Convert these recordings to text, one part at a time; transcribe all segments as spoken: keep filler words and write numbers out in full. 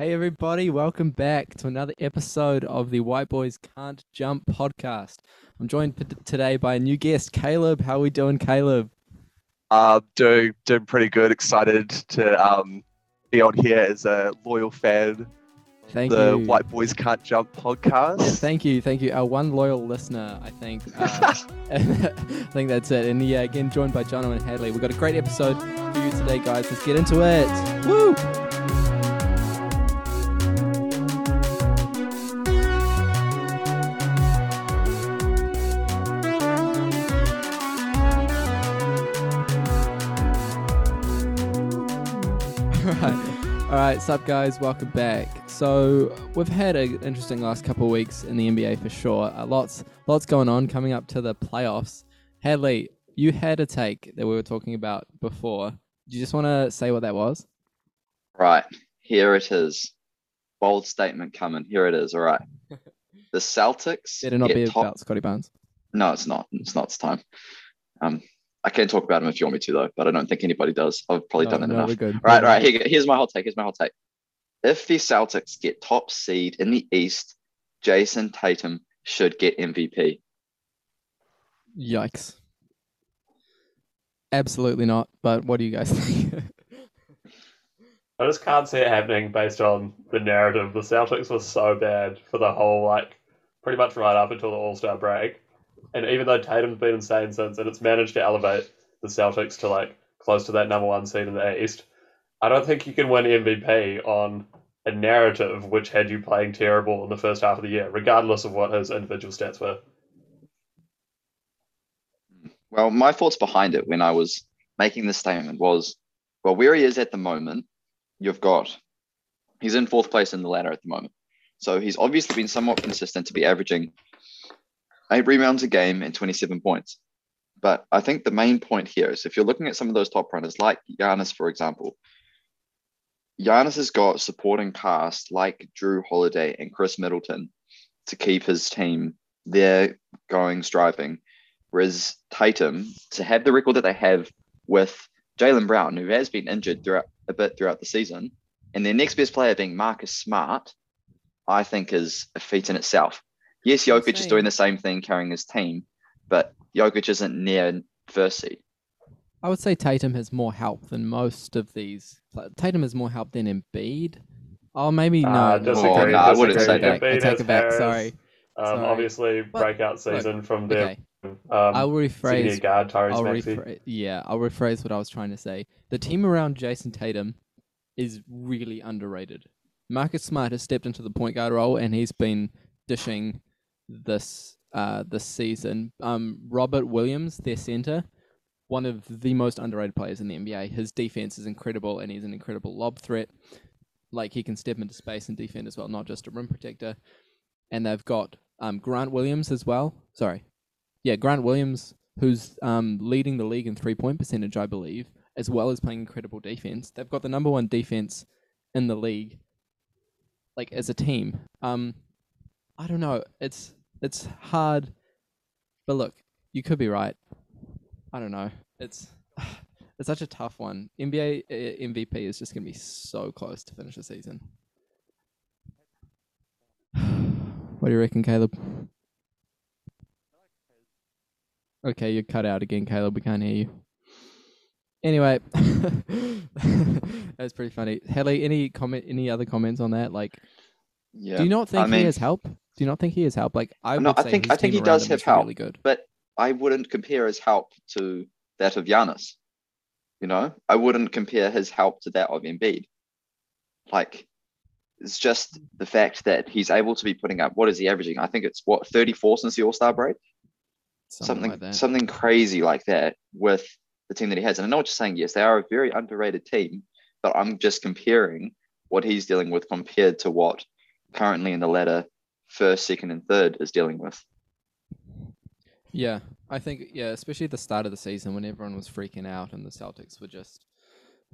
Hey everybody, welcome back to another episode of the White Boys Can't Jump podcast. I'm joined p- today by a new guest, Caleb. How are we doing, Caleb? Uh, doing, doing pretty good. Excited to um, be on here as a loyal fan. Thank the you. The White Boys Can't Jump podcast. Yeah, thank you, thank you. Our one loyal listener, I think. Uh, I think that's it. And yeah, again, joined by Jono and Hadley. We've got a great episode for you today, guys. Let's get into it. Woo! All right, what's up, guys? Welcome back. So we've had an interesting last couple of weeks in the N B A for sure. Uh, lots, lots going on coming up to the playoffs. Hadley, you had a take that we were talking about before. Do you just want to say what that was? Right, here it is. Bold statement coming. Here it is. All right. The Celtics. It'll not be top... about Scotty Barnes. No, it's not. It's not. It's time. Um. I can talk about them if you want me to, though, but I don't think anybody does. I've probably no, done it no, enough. We're good. All right, all right. Here, here's my hot take. Here's my hot take. If the Celtics get top seed in the East, Jason Tatum should get M V P. Yikes. Absolutely not. But what do you guys think? I just can't see it happening based on the narrative. The Celtics were so bad for the whole, like, pretty much right up until the All-Star break. And even though Tatum's been insane since, and it's managed to elevate the Celtics to, like, close to that number one seed in the East, I don't think you can win M V P on a narrative which had you playing terrible in the first half of the year, regardless of what his individual stats were. Well, my thoughts behind it when I was making this statement was, well, where he is at the moment, you've got, he's in fourth place in the ladder at the moment. So he's obviously been somewhat consistent to be averaging eight rebounds a game and twenty-seven points. But I think the main point here is if you're looking at some of those top runners, like Giannis, for example, Giannis has got supporting cast like Drew Holiday and Chris Middleton to keep his team there going, striving, whereas Tatum, to have the record that they have with Jaylen Brown, who has been injured throughout a bit throughout the season, and their next best player being Marcus Smart, I think is a feat in itself. Yes, Jokic Insane. is doing the same thing carrying his team, but Jokic isn't near first seed. I would say Tatum has more help than most of these. Tatum has more help than Embiid. Oh, maybe no. Uh, disagree, oh, no, I wouldn't say that. I take it back, sorry. Um, sorry. Obviously, but, breakout season look, from there. Okay. Um, I'll rephrase. Guard, I'll rephrase yeah, I'll rephrase what I was trying to say. The team around Jason Tatum is really underrated. Marcus Smart has stepped into the point guard role, and he's been dishing this uh this season. Um Robert Williams, their center, one of the most underrated players in the N B A. His defense is incredible and he's an incredible lob threat. Like, he can step into space and defend as well, not just a rim protector. And they've got um Grant Williams as well. Sorry. Yeah, Grant Williams, who's um leading the league in three-point percentage, I believe, as well as playing incredible defense. They've got the number one defense in the league, like, as a team. Um I don't know. It's it's hard, but look, you could be right. I don't know. It's it's such a tough one. N B A M V P is just going to be so close to finish the season. What do you reckon, Caleb? Okay, you're cut out again, Caleb. We can't hear you. Anyway, that was pretty funny. Hadley, any comment? Any other comments on that? Like, yeah. Do you not think I mean, he has help? Do you not think he has help? Like, I would no, say I think his I think he does have help, really good. But I wouldn't compare his help to that of Giannis. You know, I wouldn't compare his help to that of Embiid. Like, it's just the fact that he's able to be putting up. What is he averaging? I think it's what thirty-four since the All-Star break. Something, something, like something crazy like that with the team that he has. And I know what you're saying. Yes, they are a very underrated team, but I'm just comparing what he's dealing with compared to what currently in the ladder, first, second, and third is dealing with. Yeah, I think yeah, especially at the start of the season when everyone was freaking out and the Celtics were just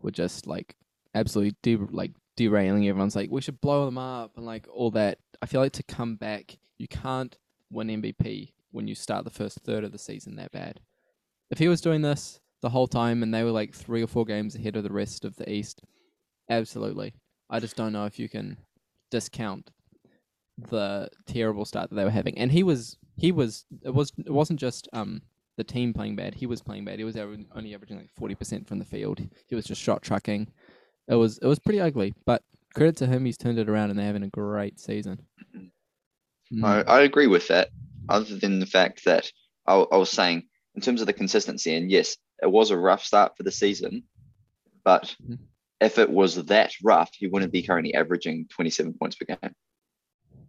were just like absolutely de- like derailing. Everyone's like, we should blow them up and like all that. I feel like to come back, you can't win M V P when you start the first third of the season that bad. If he was doing this the whole time and they were like three or four games ahead of the rest of the East, absolutely. I just don't know if you can discount the terrible start that they were having. And he was, he was, it was, it wasn't just um the team playing bad. He was playing bad. He was only averaging like forty percent from the field. He was just shot trucking. It was, it was pretty ugly. But credit to him, he's turned it around and they're having a great season. Mm. I, I agree with that. Other than the fact that I, I was saying in terms of the consistency, and yes, it was a rough start for the season, but mm. if it was that rough, he wouldn't be currently averaging twenty-seven points per game.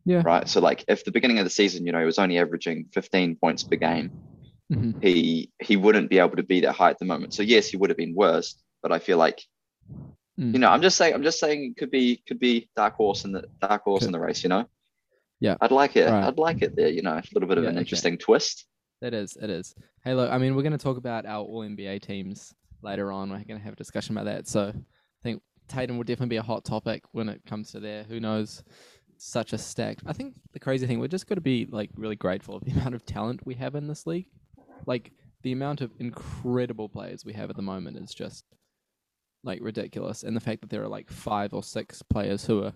Yeah. Right. So like if the beginning of the season, you know, he was only averaging fifteen points per game, mm-hmm. he he wouldn't be able to be that high at the moment. So yes, he would have been worse, but I feel like mm. you know, I'm just saying I'm just saying it could be could be dark horse in the dark horse could. in the race, you know? Yeah. I'd like it. Right. I'd like it there, you know, a little bit of yeah, an interesting okay. twist. It is, it is. Hey look, I mean we're gonna talk about our all N B A teams later on. We're gonna have a discussion about that. So I think Tatum will definitely be a hot topic when it comes to there. Who knows? Such a stacked. I think the crazy thing, we're just got to be like really grateful of the amount of talent we have in this league. Like the amount of incredible players we have at the moment is just like ridiculous, and the fact that there are like five or six players who are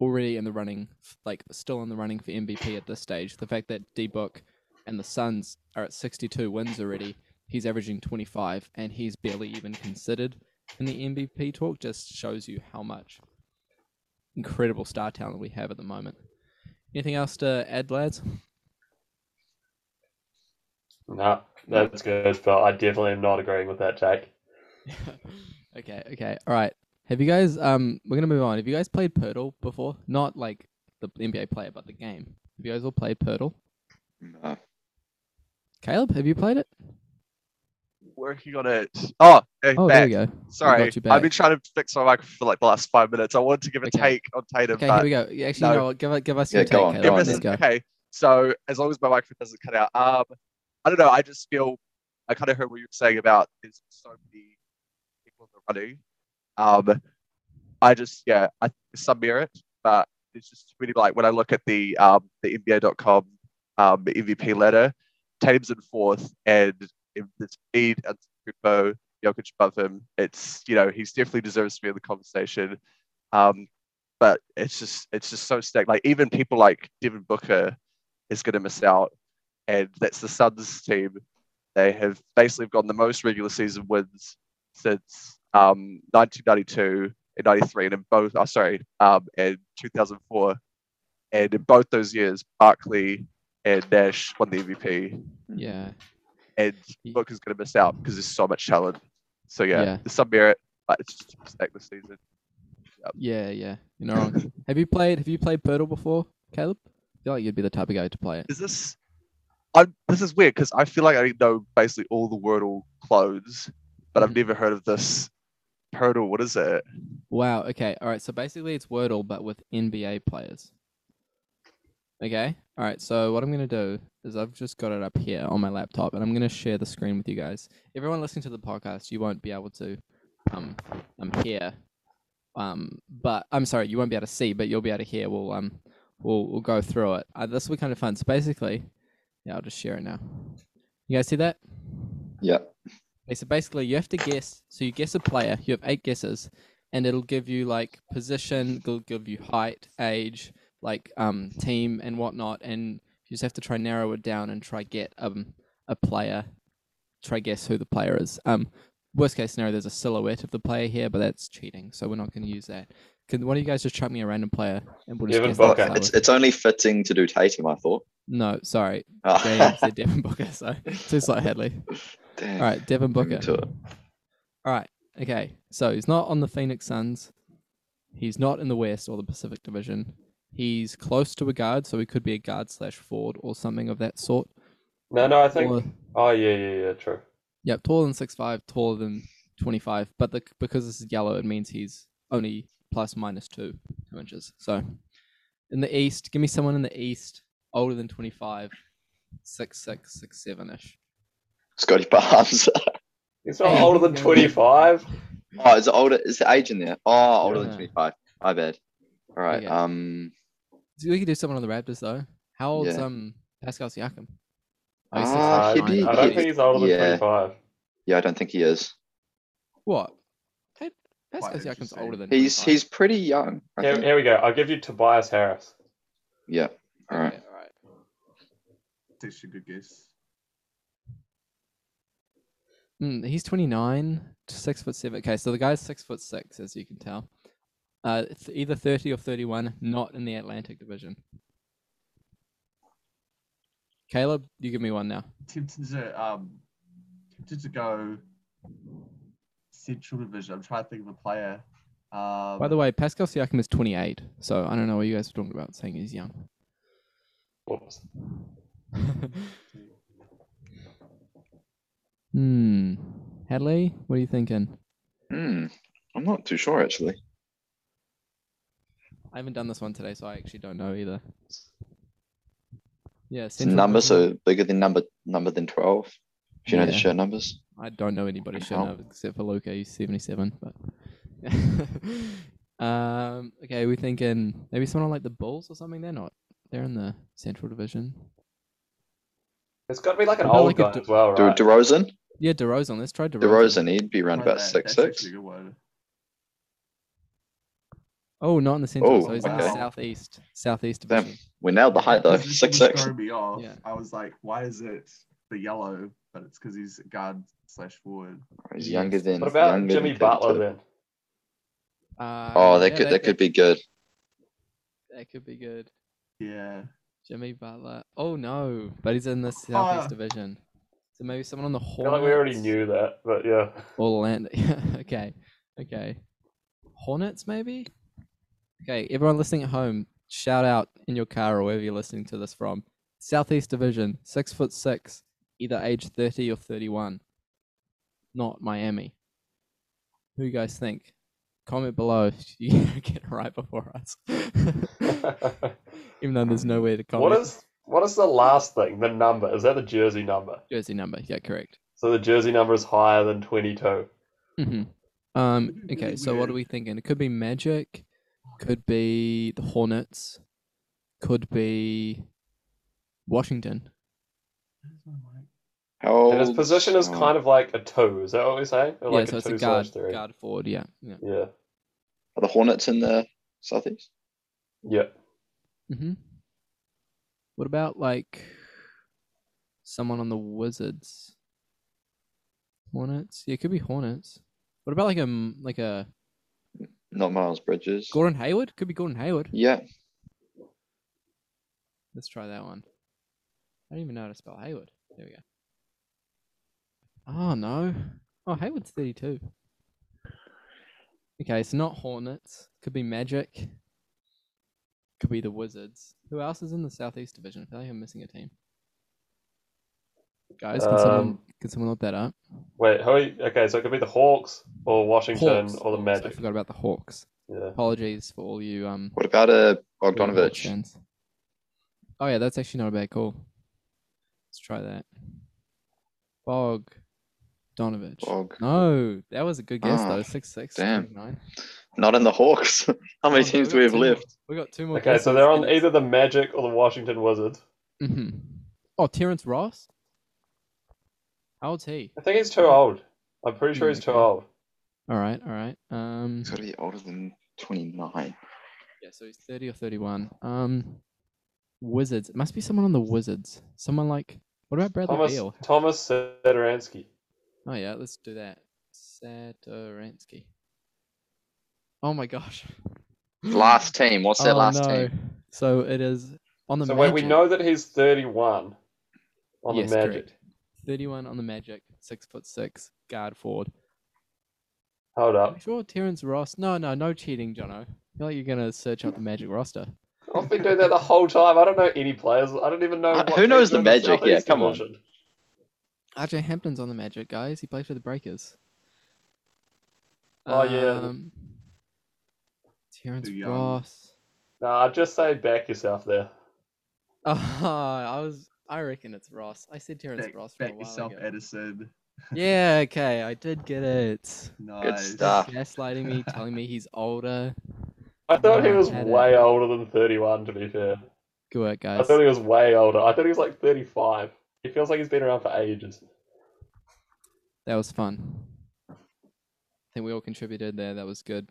already in the running, like still in the running for M V P at this stage. The fact that D-Book and the Suns are at sixty-two wins already, he's averaging twenty-five, and he's barely even considered in the M V P talk just shows you how much incredible star talent we have at the moment. Anything else to add, lads? No, that's good, but I definitely am not agreeing with that, Jake. okay, okay, all right. Have you guys? Um, we're gonna move on. Have you guys played Poeltl before? Not like the N B A player, but the game. Have you guys all played Poeltl? No. Caleb, have you played it? Working on it. Oh, hey, oh there we go. Sorry, I've been trying to fix my microphone for like the last five minutes. I wanted to give a okay. take on Tatum. Okay, but here we go. Actually, no, no give, give us yeah, your take. On, give us, Let's go. Okay, so as long as my microphone doesn't cut out, um, I don't know. I just feel I kind of heard what you were saying about there's so many people in the running. Um, I just yeah, I some merit, but it's just really like when I look at the um the N B A dot com um M V P ladder, Tatum's in fourth and. If it's Embiid and Kupo, Jokic above him, it's, you know, he's definitely deserves to be in the conversation. Um, but it's just, it's just so stacked. Like even people like Devin Booker is going to miss out. And that's the Suns team. They have basically gotten the most regular season wins since um, nineteen ninety-two and ninety-three. And in both, oh, sorry, um, and two thousand four. And in both those years, Barkley and Nash won the M V P. Yeah. And Booker's going to miss out because there's so much talent. So, yeah, yeah. there's some merit, but it's just a mistake this season. Yep. Yeah, yeah. You're not wrong. have you played Have you played Poeltl before, Caleb? I feel like you'd be the type of guy to play it. Is this I, This is weird because I feel like I know basically all the Wordle clones, but I've never heard of this Poeltl. What is it? Wow, okay. All right, so basically it's Wordle, but with N B A players. Okay. All right. So what I'm going to do is I've just got it up here on my laptop, and I'm going to share the screen with you guys. Everyone listening to the podcast, you won't be able to um, um hear, um, but I'm sorry, you won't be able to see, but you'll be able to hear. We'll um, we'll we'll go through it. Uh, this will be kind of fun. So basically, yeah, I'll just share it now. You guys see that? Yeah. Okay, so basically, you have to guess. So you guess a player. You have eight guesses, and it'll give you like position. It'll give you height, age. Like um team and whatnot, and you just have to try narrow it down and try get um a player, try guess who the player is. Um, worst case scenario, there's a silhouette of the player here, but that's cheating, so we're not going to use that. Can one of you guys just chuck me a random player? And we'll just Devin Booker. It's it's only fitting to do Tatum, I thought. No, sorry, oh. James said Devin Booker. So too slow, Hadley. Damn. All right, Devin Booker. All right, okay. So he's not on the Phoenix Suns. He's not in the West or the Pacific Division. He's close to a guard, so he could be a guard slash forward or something of that sort. No, no, I think... Taller. Oh, yeah, yeah, yeah, true. Yep, taller than six five, taller than twenty-five, but the, because this is yellow, it means he's only plus minus two, two inches. So, in the East, give me someone in the East, older than twenty-five, six six, six seven-ish. Scotty Barnes. He's not older than twenty-five. Oh, is the, older, is the age in there? Oh, older yeah. than twenty-five. My bad. All right, okay. um... We could do someone on the Raptors, though. How old's yeah. um Pascal Siakam? Oh, uh, he'd be, I don't he'd, think he's older yeah. than twenty-five. Yeah, I don't think he is. What? Hey, That's because Siakam's older than he's him. He's pretty young. Here, here we go. I'll give you Tobias Harris. Yeah. All right. Yeah, all right. That's a good guess. Mm, he's twenty-nine, six foot seven. Okay, so the guy's six foot six, as you can tell. Uh, it's either thirty or thirty-one. Not in the Atlantic Division. Caleb, you give me one now. Tempted to um, tempted to go Central Division. I'm trying to think of a player. Um, By the way, Pascal Siakam is twenty-eight, so I don't know what you guys are talking about saying he's young. Whoops. Hmm. Hadley, what are you thinking? Hmm. I'm not too sure actually. I haven't done this one today, so I actually don't know either. Yeah, numbers are bigger than number number than twelve. Do you yeah. know the shirt numbers? I don't know anybody's shirt numbers except for Luca. He's seventy-seven. But um, okay, we're thinking maybe someone like the Bulls or something. They're not. They're in the Central Division. It's got to be like an old like guy De- as well, right? De- DeRozan. Yeah, DeRozan. Let's try DeRozan. DeRozan. He'd be around about six six. Oh, not in the central. Oh, so he's okay. in the southeast, southeast division. Damn. We nailed the height though. Six six. Threw me off. Yeah. I was like, why is it the yellow? But it's because he's guard slash forward. He's younger than. What about Jimmy Butler then? Uh, oh, that yeah, could that, that could be good. That could be good. Yeah. Jimmy Butler. Oh no, but he's in the southeast oh. division. So maybe someone on the Hornets. I feel like we already knew that, but yeah. All land. Yeah. Okay. Okay. Hornets maybe. Okay, everyone listening at home, shout out in your car or wherever you're listening to this from. Southeast Division, six foot six, either age thirty or thirty-one. Not Miami. Who you guys think? Comment below if you get it right before us. Even though there's nowhere to comment. What is what is the last thing? The number? Is that the jersey number? Jersey number, yeah, correct. So the jersey number is higher than twenty-two. Mm-hmm. Um. Okay, so what are we thinking? It could be Magic. Could be the Hornets. Could be Washington. Oh, and his position is kind of like a two. Is that what we say? Or yeah, like so a it's two a guard, guard forward, yeah, yeah. Yeah. Are the Hornets in the Southeast? Yeah. Mm-hmm. What about like someone on the Wizards? Hornets? Yeah, it could be Hornets. What about like a... Like a Not Miles Bridges. Gordon Hayward? Could be Gordon Hayward. Yeah. Let's try that one. I don't even know how to spell Hayward. There we go. Oh, no. Oh, Hayward's thirty-two. Okay, it's not Hornets. Could be Magic. Could be the Wizards. Who else is in the Southeast Division? I feel like I'm missing a team. Guys, can um, someone can someone look that up? Wait, how are you, okay, so it could be the Hawks or Washington Hawks. or the Magic. I forgot about the Hawks. Yeah. Apologies for all you. Um, what about uh, Bogdanović? Oh yeah, that's actually not a bad call. Let's try that. Bogdanović. Bog. No, that was a good guess oh, though. Six six. Damn. Nine. Not in the Hawks. How many oh, teams do we have left? More. We got two more. Okay, so they're on either the Magic or the Washington Wizards. Mm-hmm. Oh, Terrence Ross. How old's he? I think he's too old. I'm pretty sure he's too old. All right, all right. Um, he's got to be older than twenty-nine. Yeah, so he's thirty or thirty-one. Um, Wizards. It must be someone on the Wizards. Someone like... What about Bradley Thomas, Beal? Thomas Satoransky. Oh, yeah, let's do that. Satoransky. Oh, my gosh. Last team. What's that oh, last no. team? So it is on the so Magic. So wait, we know that he's thirty-one on yes, the Magic. Correct. thirty-one on the Magic, six foot six, guard forward. Hold up. I'm sure Terrence Ross. No, no, no cheating, Jono. I feel like you're going to search up the Magic roster. I've been doing that the whole time. I don't know any players. I don't even know. Uh, what who knows the Magic? Yeah, come on. R J Hampton's on the Magic, guys. He played for the Breakers. Oh, um, yeah. Terrence Ross. Nah, just say back yourself there. Oh, I was... I reckon it's Ross. I said Terrence back, Ross for back a while yourself, ago. Edison. Yeah, okay, I did get it. Nice. Good stuff. Gaslighting me, telling me he's older. I thought he was way it. older than thirty-one, to be fair. Good work, guys. I thought he was way older. I thought he was like thirty-five. He feels like he's been around for ages. That was fun. think we all contributed there. That was good.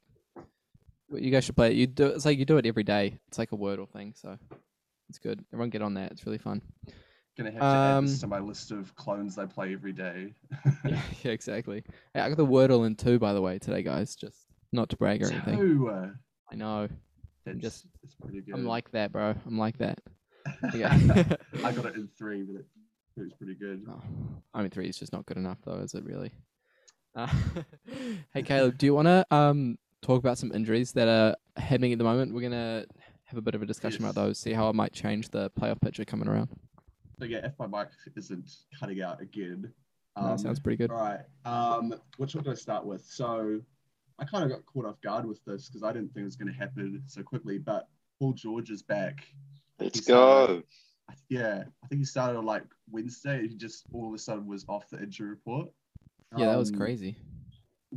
You guys should play it. You do, it's like you do it every day. It's like a Wordle thing, so it's good. Everyone get on that. It's really fun. Gonna have to um, add this to my list of clones I play every day. yeah, yeah, exactly. Hey, I got the Wordle in two, by the way, today, guys. Just not to brag or two. anything. I know. That's, I'm just, that's pretty good. I'm like that, bro. I'm like that. Yeah. I got it in three, but it, it was pretty good. Oh, I mean, three is just not good enough, though, is it really? Uh, hey, Caleb, do you want to um talk about some injuries that are happening at the moment? We're going to have a bit of a discussion yes. about those, see how it might change the playoff picture coming around. So yeah, if my mic isn't cutting out again. Um, no, sounds pretty good. All right. Um, which one do I start with? So I kind of got caught off guard with this because I didn't think it was going to happen so quickly, but Paul George is back. Let's started, go. Yeah. I think he started on like Wednesday. And he just all of a sudden was off the injury report. Yeah, um, that was crazy.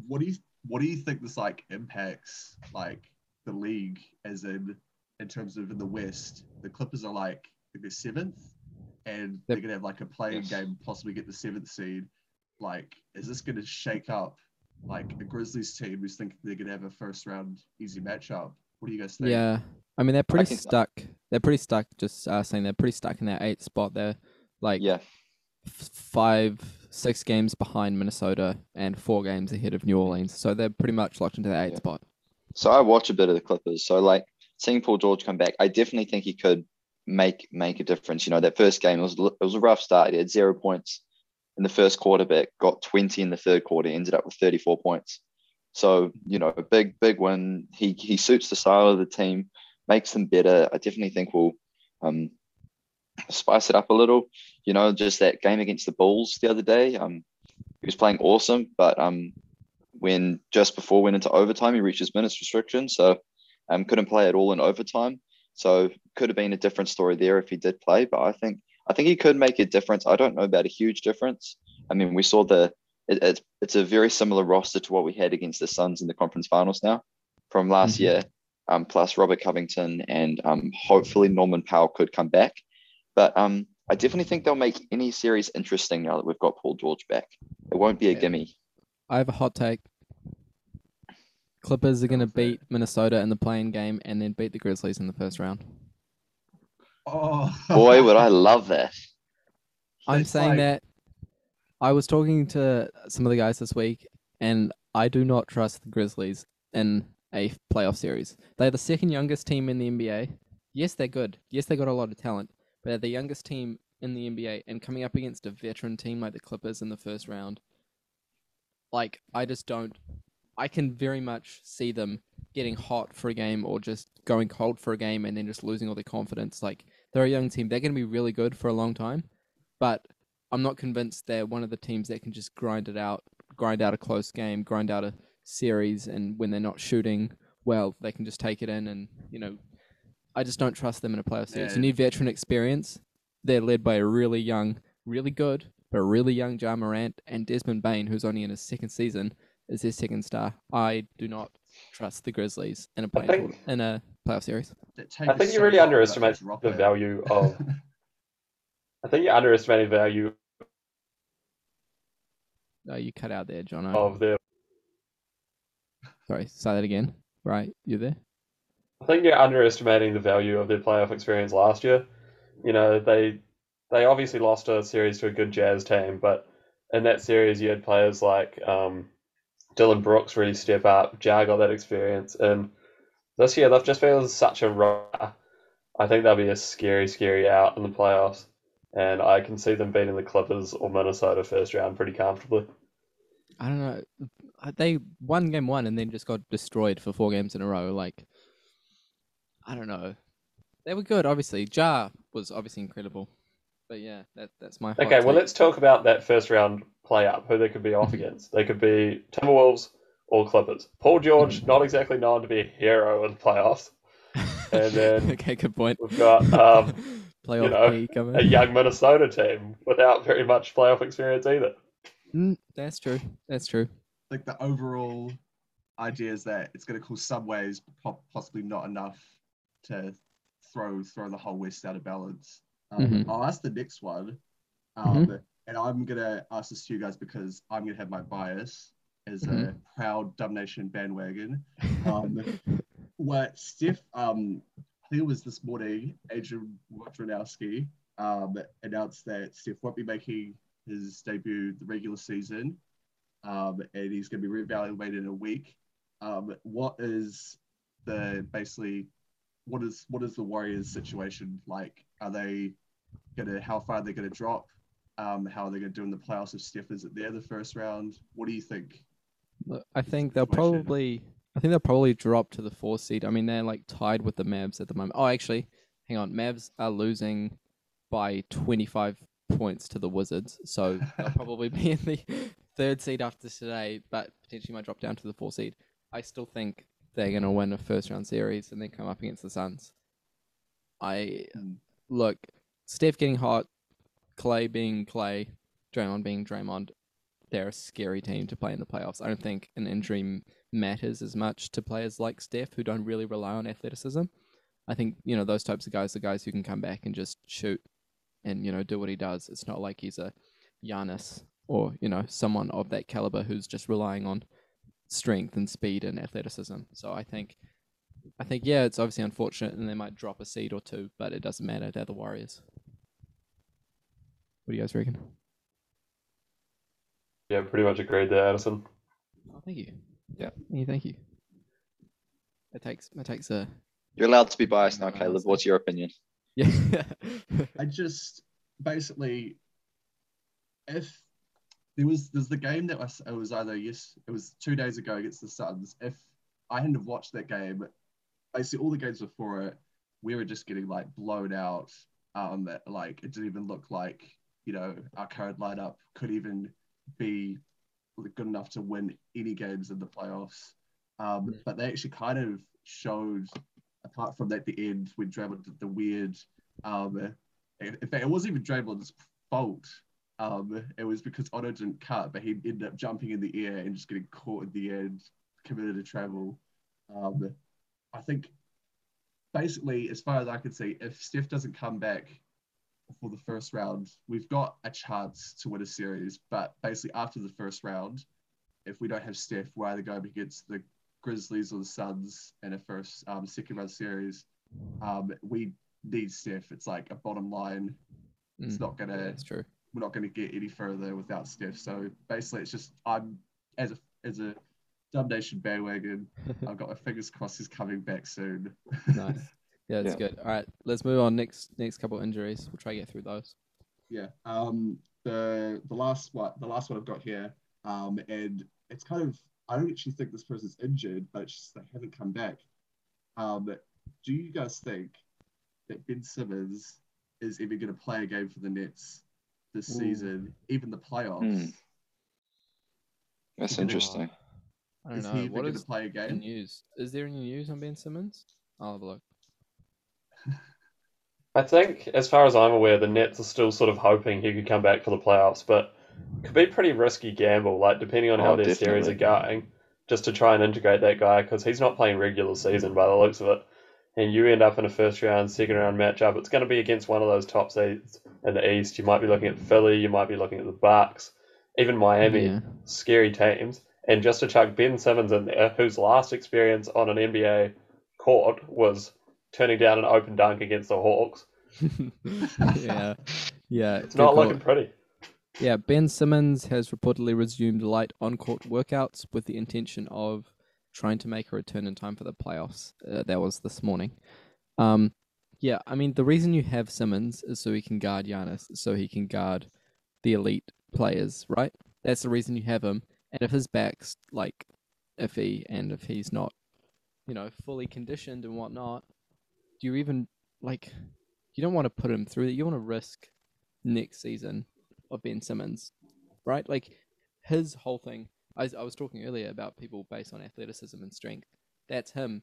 What do you, what do you think this like impacts like the league as in, in terms of in the West, the Clippers are like, I think they're seventh. And they're going to have like a playing yes. game, possibly get the seventh seed. Like, is this going to shake up like a Grizzlies team who's thinking they're going to have a first round easy matchup? What do you guys think? Yeah, I mean they're pretty stuck. That. They're pretty stuck. Just uh, saying they're pretty stuck in that eighth spot. They're like yeah. f- five, six games behind Minnesota and four games ahead of New Orleans. So they're pretty much locked into the eighth yeah. spot. So I watch a bit of the Clippers. So like seeing Paul George come back, I definitely think he could. make make a difference. You know, that first game was it was a rough start. He had zero points in the first quarter, but got twenty in the third quarter, ended up with thirty-four points. So, you know, a big, big win. He he suits the style of the team, makes them better. I definitely think we'll um spice it up a little. You know, just that game against the Bulls the other day. Um he was playing awesome, but um when just before went into overtime, he reached his minutes restriction. So um couldn't play at all in overtime. So could have been a different story there if he did play, but I think I think he could make a difference. I don't know about a huge difference. I mean, we saw the it, it's it's a very similar roster to what we had against the Suns in the conference finals now from last mm-hmm. year. Um, plus Robert Covington and um, hopefully Norman Powell could come back, but um, I definitely think they'll make any series interesting now that we've got Paul George back. It won't be a yeah. gimme. I have a hot take. Clippers are going to beat Minnesota in the play-in game and then beat the Grizzlies in the first round. Oh boy, would I love that. I'm it's saying like... that I was talking to some of the guys this week and I do not trust the Grizzlies in a playoff series. They're the second youngest team in the N B A. Yes, they're good. Yes, they got a lot of talent, but they're the youngest team in the N B A and coming up against a veteran team like the Clippers in the first round. Like, I just don't I can very much see them getting hot for a game or just going cold for a game and then just losing all their confidence. Like, they're a young team. They're going to be really good for a long time, but I'm not convinced they're one of the teams that can just grind it out, grind out a close game, grind out a series. And when they're not shooting well, they can just take it in. And, you know, I just don't trust them in a playoff series. Yeah. You need veteran experience. They're led by a really young, really good, but really young Ja Morant and Desmond Bane, who's only in his second season. Is his second star. I do not trust the Grizzlies in a play think, in a playoff series. I think you really underestimate the value of. I think you underestimated value. No, you cut out there, Jono. Of the. Sorry, say that again. Right, you there? I think you're underestimating the value of their playoff experience last year. You know, they they obviously lost a series to a good Jazz team, but in that series you had players like. Um, Dylan Brooks really step up. Ja got that experience. And this year, they've just been such a rock. I think they'll be a scary, scary out in the playoffs. And I can see them beating the Clippers or Minnesota first round pretty comfortably. I don't know. They won game one and then just got destroyed for four games in a row. Like, I don't know. They were good, obviously. Ja was obviously incredible. But yeah, that, that's my Okay, take. Well, let's talk about that first round play up, who they could be off against. They could be Timberwolves or Clippers. Paul George, not exactly known to be a hero in the playoffs. And then okay, good point. We've got um, playoff you know, play coming. A young Minnesota team without very much playoff experience either. Mm, that's true. That's true. Like the overall idea is that it's going to cause some waves, but possibly not enough to throw throw the whole West out of balance. Um, mm-hmm. I'll ask the next one. Um, mm-hmm. And I'm going to ask this to you guys because I'm going to have my bias. as mm-hmm. a proud Dub Nation bandwagon. Um, where Steph, um, I think it was this morning, Adrian Wojnarowski um, announced that Steph won't be making his debut the regular season, um, and he's going to be reevaluated in a week. Um, what is the basically? What is what is the Warriors' situation like? Are they gonna? How far are they gonna drop? Um, how are they gonna do in the playoffs if Steph isn't there the first round? What do you think? I think they'll probably. I think they'll probably drop to the fourth seed. I mean, they're like tied with the Mavs at the moment. Oh, actually, hang on. Mavs are losing by twenty-five points to the Wizards, so they'll probably be in the third seed after today, but potentially might drop down to the fourth seed. I still think they're going to win a first-round series and then come up against the Suns. I look, Steph getting hot, Clay being Clay, Draymond being Draymond, they're a scary team to play in the playoffs. I don't think an injury matters as much to players like Steph who don't really rely on athleticism. I think, you know, those types of guys are guys who can come back and just shoot and, you know, do what he does. It's not like he's a Giannis or, you know, someone of that caliber who's just relying on strength and speed and athleticism. So I think, I think yeah, it's obviously unfortunate and they might drop a seed or two, but it doesn't matter. They're the Warriors. What do you guys reckon? Yeah, pretty much agreed there, Addison. Oh, thank you. Yeah, thank you. It takes, it takes a... You're allowed to be biased now, Caleb. What's your opinion? Yeah. I just, basically, if there was, there's the game that was, it was either, yes, it was two days ago against the Suns. If I hadn't have watched that game, basically all the games before it, we were just getting, like, blown out. Um, that, like, it didn't even look like, you know, our current lineup could even be good enough to win any games in the playoffs. Um, but they actually kind of showed, apart from that, the end when Draymond did the weird, um, in fact, it wasn't even Draymond's fault. Um, it was because Otto didn't cut, but he ended up jumping in the air and just getting caught in the end, committed a travel. Um, I think, basically, as far as I can see, if Steph doesn't come back for the first round, we've got a chance to win a series, but basically after the first round, if we don't have Steph, we're either going against the Grizzlies or the Suns in a first, um, second round series. Um, we need Steph. It's like a bottom line. It's mm, not gonna. That's true. We're not gonna get any further without Steph. So basically, it's just I'm as a as a Dub Nation bandwagon. I've got my fingers crossed he's coming back soon. Nice. Yeah, that's yeah. good. All right, let's move on. Next, next couple of injuries. We'll try to get through those. Yeah. Um. The the last one, the last one I've got here. Um. And it's kind of, I don't actually think this person's injured, but it's just they haven't come back. Um. Do you guys think that Ben Simmons is even going to play a game for the Nets this Ooh. season, even the playoffs? Mm. That's interesting. I don't is know. He even what is play a game? News? Is there any news on Ben Simmons? I'll have a look. I think, as far as I'm aware, the Nets are still sort of hoping he could come back for the playoffs, but it could be a pretty risky gamble, like depending on oh, how their definitely. series are going, just to try and integrate that guy, because he's not playing regular season by the looks of it, and you end up in a first round, second round matchup. It's going to be against one of those top seeds in the East. You might be looking at Philly, you might be looking at the Bucks, even Miami, yeah. scary teams, and just to chuck Ben Simmons in there, whose last experience on an N B A court was turning down an open dunk against the Hawks. yeah, yeah. It's not looking pretty. Yeah, Ben Simmons has reportedly resumed light on-court workouts with the intention of trying to make a return in time for the playoffs. Uh, that was this morning. Um, yeah, I mean, the reason you have Simmons is so he can guard Giannis, so he can guard the elite players, right? That's the reason you have him. And if his back's, like, iffy and if he's not, you know, fully conditioned and whatnot, do you even, like, you don't want to put him through that. You want to risk next season of Ben Simmons, right? Like, his whole thing, I, I was talking earlier about people based on athleticism and strength. That's him.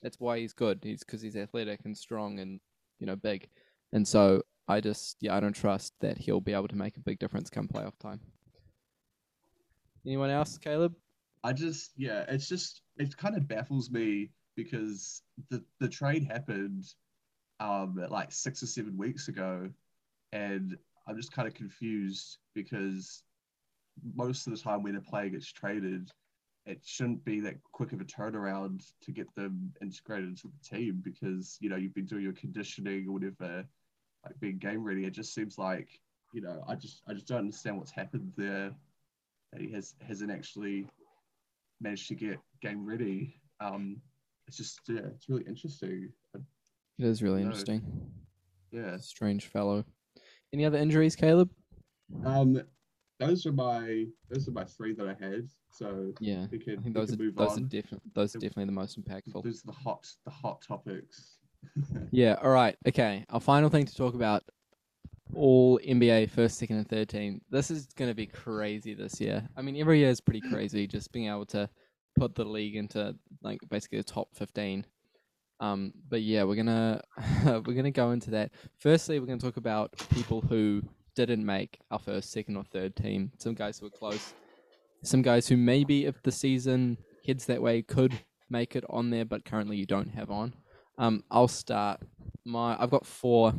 That's why he's good. He's because he's athletic and strong and, you know, big. And so I just, yeah, I don't trust that he'll be able to make a big difference come playoff time. Anyone else, Caleb? I just, yeah, it's just, it kind of baffles me, because the, the trade happened um, like six or seven weeks ago, and I'm just kind of confused because most of the time when a player gets traded, it shouldn't be that quick of a turnaround to get them integrated into the team because, you know, you've been doing your conditioning or whatever, like being game ready. It just seems like, you know, I just I just don't understand what's happened there. He has, hasn't actually managed to get game ready. Um, it's just, yeah, it's really interesting. It is really interesting. Yeah. Strange fellow. Any other injuries, Caleb? Um, Those are my those are my three that I had. So yeah, we could, I think those, we could are, move those on. Are defi- those are definitely the most impactful. Those are the hot the hot topics. Yeah. All right. Okay. Our final thing to talk about: all N B A first, second, and third team. This is going to be crazy this year. I mean, every year is pretty crazy. Just being able to put the league into like basically the top fifteen. Um. But yeah, we're gonna we're gonna go into that. Firstly, we're gonna talk about people who didn't make our first, second, or third team. Some guys who were close. Some guys who maybe, if the season heads that way, could make it on there, but currently you don't have on. Um, I'll start. My I've got four.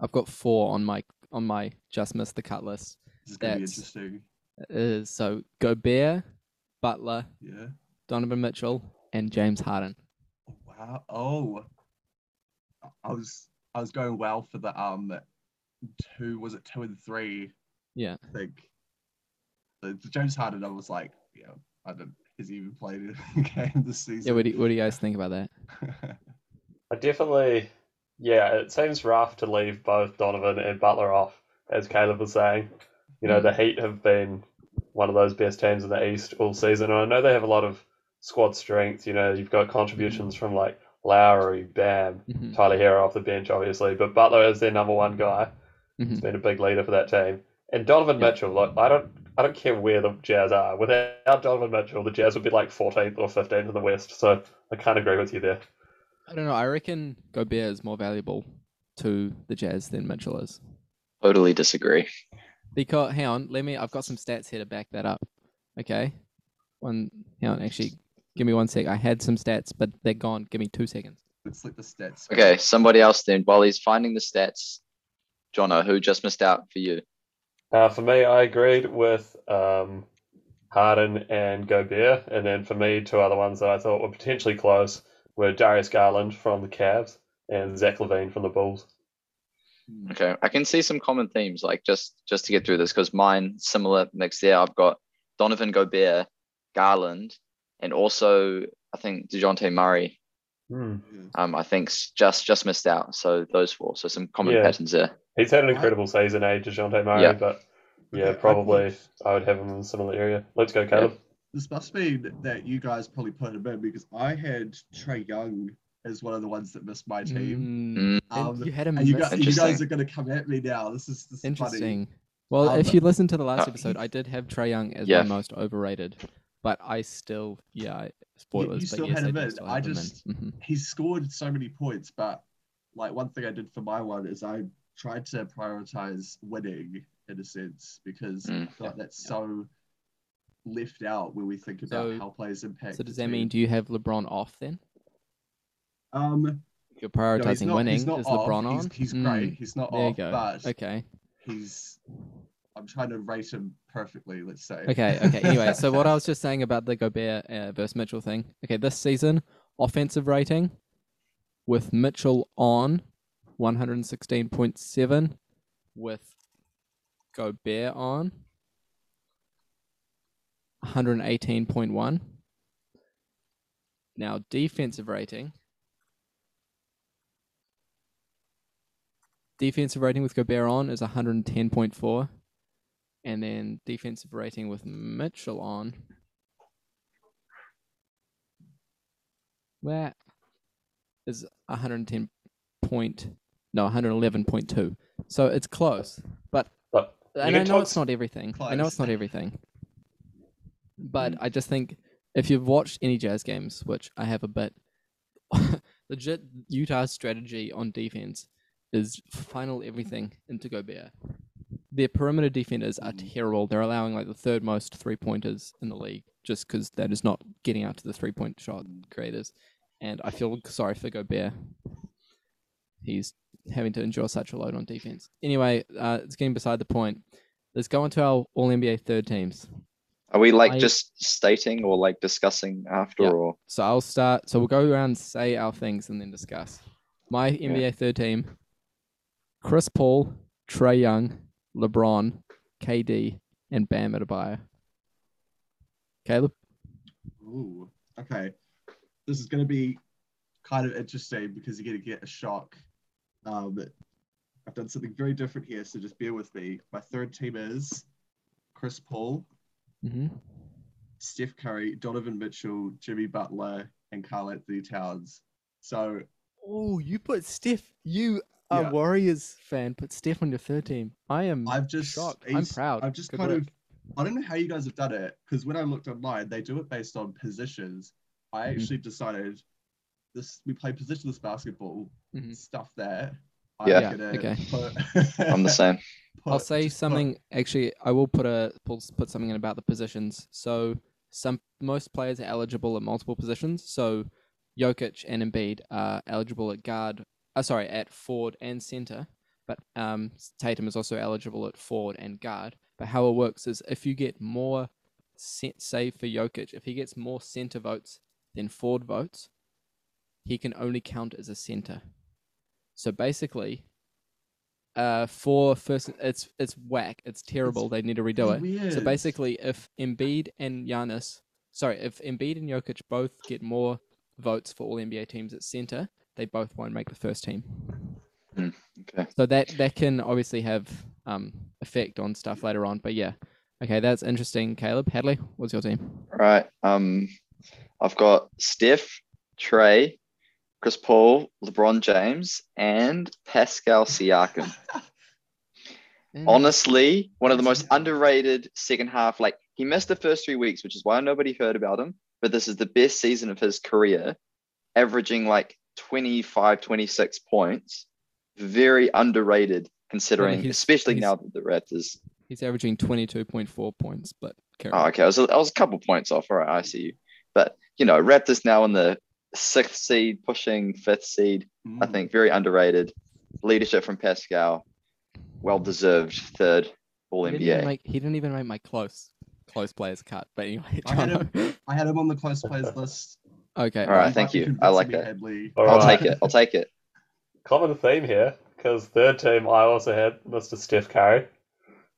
I've got four on my on my just missed the cut list. This is gonna be interesting. Is, so Gobert, Butler, yeah, Donovan Mitchell, and James Harden. Wow! Oh, I was I was going well for the um. Two was it two and three? Yeah, I think the, the James Harden. I was like, yeah, I don't. Has he even played a game this season? Yeah, what do you, what do you guys think about that? I definitely, yeah, it seems rough to leave both Donovan and Butler off, as Caleb was saying. You know, mm. the Heat have been one of those best teams in the East all season, and I know they have a lot of squad strength. You know, you've got contributions mm. from like Lowry, Bam, mm-hmm. Tyler Hero off the bench, obviously, but Butler is their number one guy. He's been a big leader for that team. And Donovan yeah. Mitchell, look, I don't I don't care where the Jazz are. Without Donovan Mitchell, the Jazz would be like fourteenth or fifteenth in the West. So I can't agree with you there. I don't know. I reckon Gobert is more valuable to the Jazz than Mitchell is. Totally disagree. Because, hang on, let me, I've got some stats here to back that up. Okay. One, hang on, actually, give me one sec. I had some stats, but they're gone. Give me two seconds. Let's look at the stats. Okay, somebody else then. While he's finding the stats, Jono, who just missed out for you? Uh, for me, I agreed with um, Harden and Gobert. And then for me, two other ones that I thought were potentially close were Darius Garland from the Cavs and Zach LaVine from the Bulls. Okay, I can see some common themes, like just, just to get through this, because mine, similar mix there. I've got Donovan, Gobert, Garland, and also, I think, DeJounte Murray. Mm. Um, I think just just missed out. So those four. So some common yeah. patterns there. He's had an incredible season, eh, DeJounte Murray, yeah. but yeah, probably I would have him in a similar area. Let's go, Caleb. Yeah. This must mean that you guys probably put him in because I had Trae Young as one of the ones that missed my team. Mm. Um, you had him and you guys, you guys are going to come at me now. This is, this is interesting. Funny. Well, um, if you listen to the last uh, episode, I did have Trae Young as yeah. my most overrated. But I still, yeah, spoilers. You still but yes, had him in. I just, mm-hmm. he scored so many points, but like one thing I did for my one is I tried to prioritize winning in a sense because mm. like, that's yeah. so left out when we think about so, how players impact. So does that mean do you have LeBron off then? Um, if you're prioritizing no, not, winning. Is off. LeBron on? He's, he's mm. great. He's not there off, but okay. he's. I'm trying to rate him perfectly, let's say. Okay, okay. Anyway, so what I was just saying about the Gobert uh, versus Mitchell thing. Okay, this season, offensive rating with Mitchell on one sixteen point seven, with Gobert on one eighteen point one. Now, defensive rating. Defensive rating with Gobert on is one ten point four. And then defensive rating with Mitchell on. That is one ten point, no, one eleven point two. So it's close, but, but and I know it's not everything. Close. I know it's not everything. But I just think if you've watched any Jazz games, which I have a bit, legit Utah's strategy on defense is funnel everything into Gobert. Their perimeter defenders are terrible. They're allowing like the third most three-pointers in the league just because that is not getting out to the three-point shot creators. And I feel sorry for Gobert. He's having to endure such a load on defense. Anyway, uh, it's getting beside the point. let's go on to our All N B A third teams. Are we like I, just stating or like discussing after yeah. or? So I'll start. So we'll go around and say our things and then discuss. My yeah. N B A third team, Chris Paul, Trae Young, LeBron, K D, and Bam Adebayo. Caleb? Ooh, okay. This is going to be kind of interesting because you're going to get a shock. Um, I've done something very different here, so just bear with me. My third team is Chris Paul, mm-hmm. Steph Curry, Donovan Mitchell, Jimmy Butler, and Karl Anthony Towns. So, oh, you put Steph, you are yeah. a Warriors fan, put Steph on your third team. I am I've just, shocked. I'm proud. I've just Good kind work. of, I don't know how you guys have done it, because when I looked online, they do it based on positions. I mm-hmm. actually decided this. We play positionless basketball mm-hmm. stuff there. I'm yeah. Gonna okay. Put, I'm the same. Put, I'll say something. Put, actually, I will put a put something in about the positions. So some most players are eligible at multiple positions. So Jokic and Embiid are eligible at guard. Uh, sorry, at forward and center. But um, Tatum is also eligible at forward and guard. But how it works is if you get more, say for Jokic, if he gets more center votes than forward votes, he can only count as a center. So basically, uh, for first, it's it's whack. It's terrible. It's, they need to redo it. Weird. So basically, if Embiid and Giannis, sorry, if Embiid and Jokic both get more votes for all N B A teams at center, they both won't make the first team. Mm, okay. So that that can obviously have um effect on stuff later on. But yeah, okay, that's interesting. Caleb Hadley, what's your team? All right. Um, I've got Steph, Trey, Chris Paul, LeBron James, and Pascal Siakam. Honestly, one of the most underrated second half. Like, he missed the first three weeks, which is why nobody heard about him. But this is the best season of his career, averaging like twenty-five, twenty-six points. Very underrated, considering, yeah, especially now that the Raptors. He's averaging twenty-two point four points, but... Oh, okay. I was, I was a couple points off. All right, I see you. But, you know, Raptors now in the sixth seed, pushing fifth seed. Mm. I think very underrated leadership from Pascal. Well deserved third All N B A. He didn't, make, he didn't even make my close close players cut. But anyway, I had him. I had him on the close players list. Okay. All right. Um, thank you. I like that. I'll right. take it. I'll take it. Common theme here, because third team I also had Mister Steph Curry,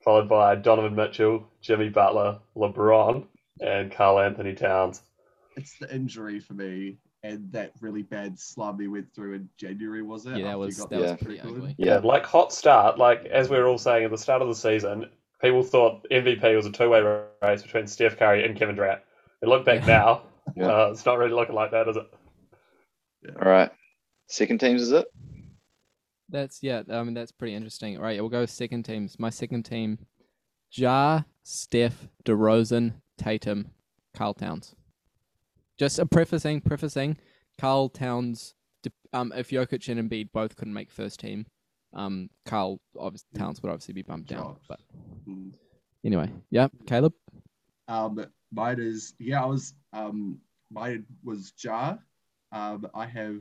followed by Donovan Mitchell, Jimmy Butler, LeBron, and Karl Anthony Towns. It's the injury for me. And that really bad slump we went through in January, was it? Yeah, that was, got, that yeah. was pretty good. Yeah, like hot start. Like, as we were all saying at the start of the season, people thought M V P was a two-way race between Steph Curry and Kevin Durant. It look back yeah. now, yeah. Uh, it's not really looking like that, is it? Yeah. All right. Second teams, is it? That's, yeah, I mean, that's pretty interesting. All right, we'll go with second teams. My second team, Ja, Steph, DeRozan, Tatum, Karl Towns. Just a prefacing, prefacing, Karl Towns, um, if Jokic and Embiid both couldn't make first team, um, Karl obviously, Towns would obviously be bumped down. But anyway, yeah, Caleb? Um, mine is, yeah, I was, um, mine was Ja. Um, I have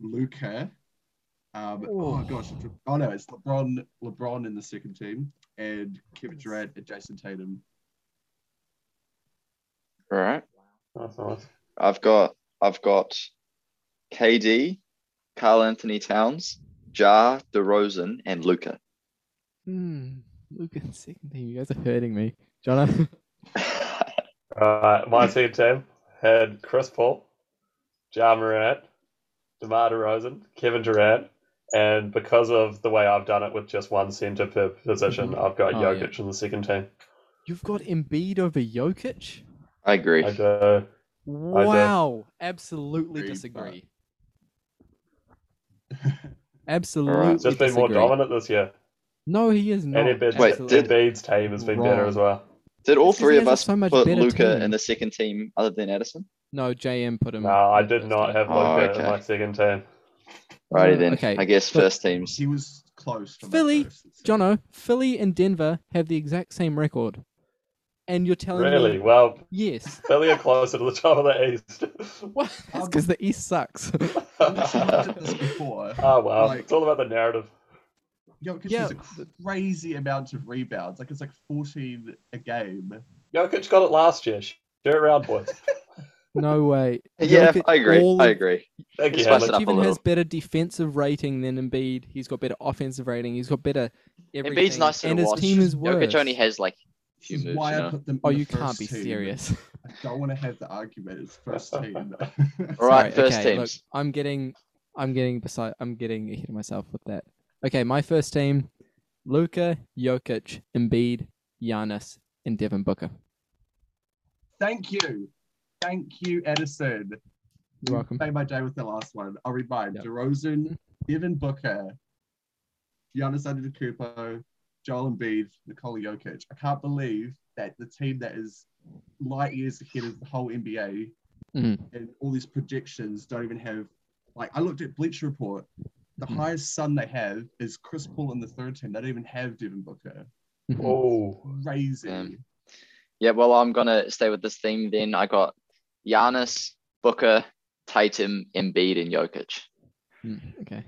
Luka. Um, oh, my gosh. Oh, no, it's LeBron, LeBron in the second team, and Kevin Durant and Jason Tatum. All right. That's nice. I've got I've got K D, Karl Anthony Towns, Ja, DeRozan, and Luka. Hmm. Luka in second team. You guys are hurting me, Jono. uh, my second team had Chris Paul, Ja Morant, DeMar DeRozan, Kevin Durant, and because of the way I've done it with just one center per position, mm-hmm. I've got oh, Jokic yeah. in the second team. You've got Embiid over Jokic? I agree. I do. Wow, absolutely disagree. Absolutely disagree. He's just been more dominant this year. No, he is not. And Embiid's team has been wrong. better as well. Did all three of us so much put Luka team. in the second team other than Addison? No, J M put him. No, I did not have Luka oh, okay. in my second team. Righty then, okay. I guess but first teams. He was close. Philly, Jono, Philly and Denver have the exact same record. And you're telling really? me... Really? Well, yes. Philly are closer to the top of the East. What? It's because um, the East sucks. I've looked at this before. Oh, wow. Like, it's all about the narrative. Jokic yeah. has a crazy amount of rebounds. Like, it's like fourteen a game. Jokic got it last year. Share it round, boys. No way. Yeah, I agree. All... I agree. Thank you. He even has better defensive rating than Embiid. He's got better offensive rating. He's got better everything. Embiid's nicer and to his watch. Team is worse. Jokic only has like few moves, why you know? I put them oh, the you can't be team. Serious. I don't want to have the argument. It's first team. All right, first okay, teams. Look, I'm getting, I'm getting beside, I'm getting ahead of myself with that. Okay, my first team: Luka, Jokic, Embiid, Giannis, and Devin Booker. Thank you. Thank you, Edison. You're welcome. You made my day with the last one. I'll read mine. Yep. DeRozan, Devin Booker, Giannis Antetokounmpo, Joel Embiid, Nikola Jokic. I can't believe that the team that is light years ahead of the whole N B A mm-hmm. and all these projections don't even have... Like, I looked at Bleacher Report. The mm-hmm. highest sun they have is Chris Paul in the third team. They don't even have Devin Booker. Mm-hmm. Oh. Crazy. Um, yeah, well, I'm going to stay with this theme then. I got... Giannis, Booker, Tatum, Embiid, and Jokic. Mm, okay.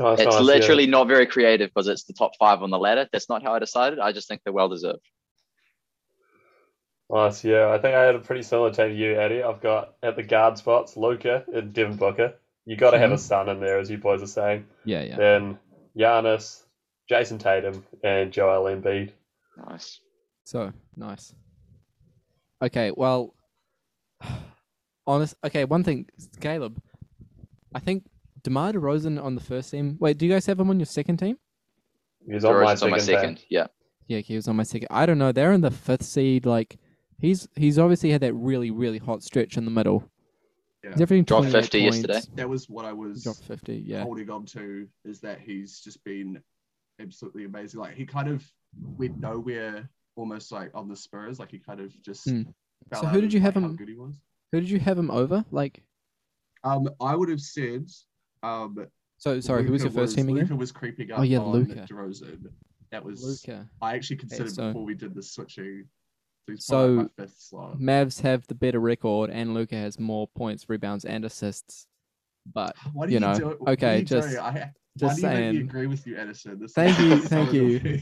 Oh, it's nice, literally yeah. not very creative because it's the top five on the ladder. That's not how I decided. I just think they're well deserved. Nice, yeah. I think I had a pretty similar team to you, Addy. I've got at the guard spots, Luka and Devin Booker. You got to mm-hmm. have a son in there, as you boys are saying. Yeah, yeah. Then Giannis, Jason Tatum, and Joel Embiid. Nice. So nice. Okay, well. Honest, okay, one thing, Caleb, I think DeMar DeRozan on the first team. Wait, do you guys have him on your second team? He was on DeRozan's my second, on my second yeah. Yeah, he was on my second. I don't know, they're in the fifth seed. Like, he's he's obviously had that really, really hot stretch in the middle. Yeah. Dropped fifty points. Yesterday. That was what I was fifty, yeah. holding on to, is that he's just been absolutely amazing. Like, he kind of went nowhere almost like on the Spurs. Like, he kind of just... Hmm. So who did you have him? How good he was. Who did you have him over? Like, um, I would have said, um. So sorry, Luka who was your first was, team again? Luka was creeping up. Oh yeah, on Luka. DeRozan. That was Luka. I actually considered yeah, so, before we did the switching. So my fifth slot. Mavs have the better record, and Luka has more points, rebounds, and assists. But why do you, you know, do it? Okay, do you just do? I, just why do you saying. Agree with you, Edison. This thank you, thank you.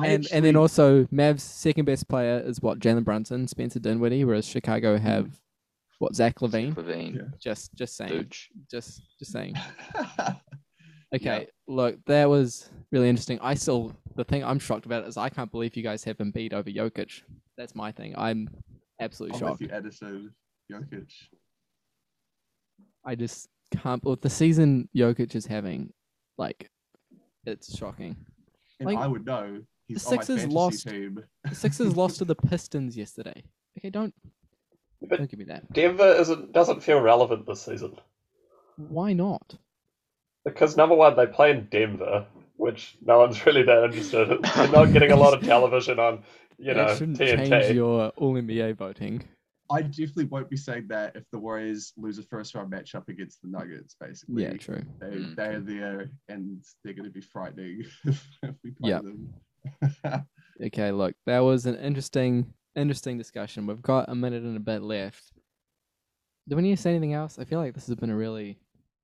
And actually, and then also, Mavs' second best player is what, Jalen Brunson, Spencer Dinwiddie, whereas Chicago have what, Zach LaVine. Zach LaVine. Yeah. Just just saying. Dude. Just just saying. Okay, yeah. Look, that was really interesting. I still the thing I'm shocked about is I can't believe you guys have Embiid over Jokic. That's my thing. I'm absolutely I'm shocked. With you, Edison, Jokic. I just can't believe the season Jokic is having, like, it's shocking. And like, I would know. He's the Sixers lost. Team. The Sixers lost to the Pistons yesterday. Okay, don't but don't give me that. Denver isn't doesn't feel relevant this season. Why not? Because number one, they play in Denver, which no one's really that interested in. They're not getting a lot of television on, you know, T N T. That shouldn't change your All N B A voting. I definitely won't be saying that if the Warriors lose a first round matchup against the Nuggets, basically. Yeah, true. They, mm. they are there and they're going to be frightening if we play yep. them. Okay, look, that was an interesting, interesting discussion. We've got a minute and a bit left. Do we need to say anything else? I feel like this has been a really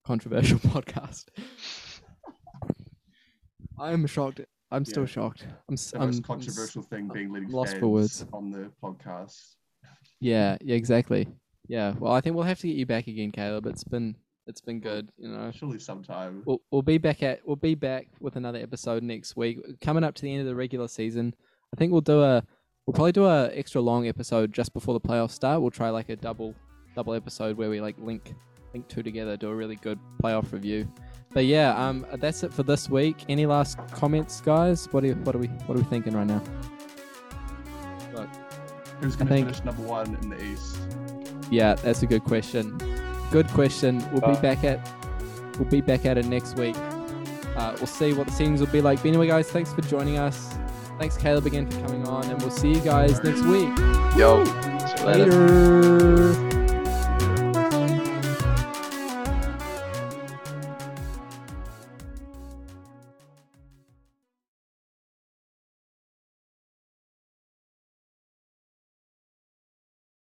controversial podcast. I'm shocked. I'm yeah. still shocked. I'm the I'm, most controversial I'm, thing being letting lost for words on the podcast. Yeah, yeah, exactly. Yeah, well, I think we'll have to get you back again, Caleb. It's been, it's been good, you know. Surely sometime. We'll we'll be back at we'll be back with another episode next week. Coming up to the end of the regular season, I think we'll do a we'll probably do a extra long episode just before the playoffs start. We'll try like a double double episode where we like link link two together, do a really good playoff review. But yeah, um, that's it for this week. Any last comments, guys? What are what are we what are we thinking right now? Look, who's going to finish number one in the East? Yeah, that's a good question. Good question. We'll Bye. be back at we'll be back at it next week. Uh, we'll see what the seasons will be like. But anyway, guys, thanks for joining us. Thanks, Caleb, again for coming on, and we'll see you guys next week. Yo, later. later.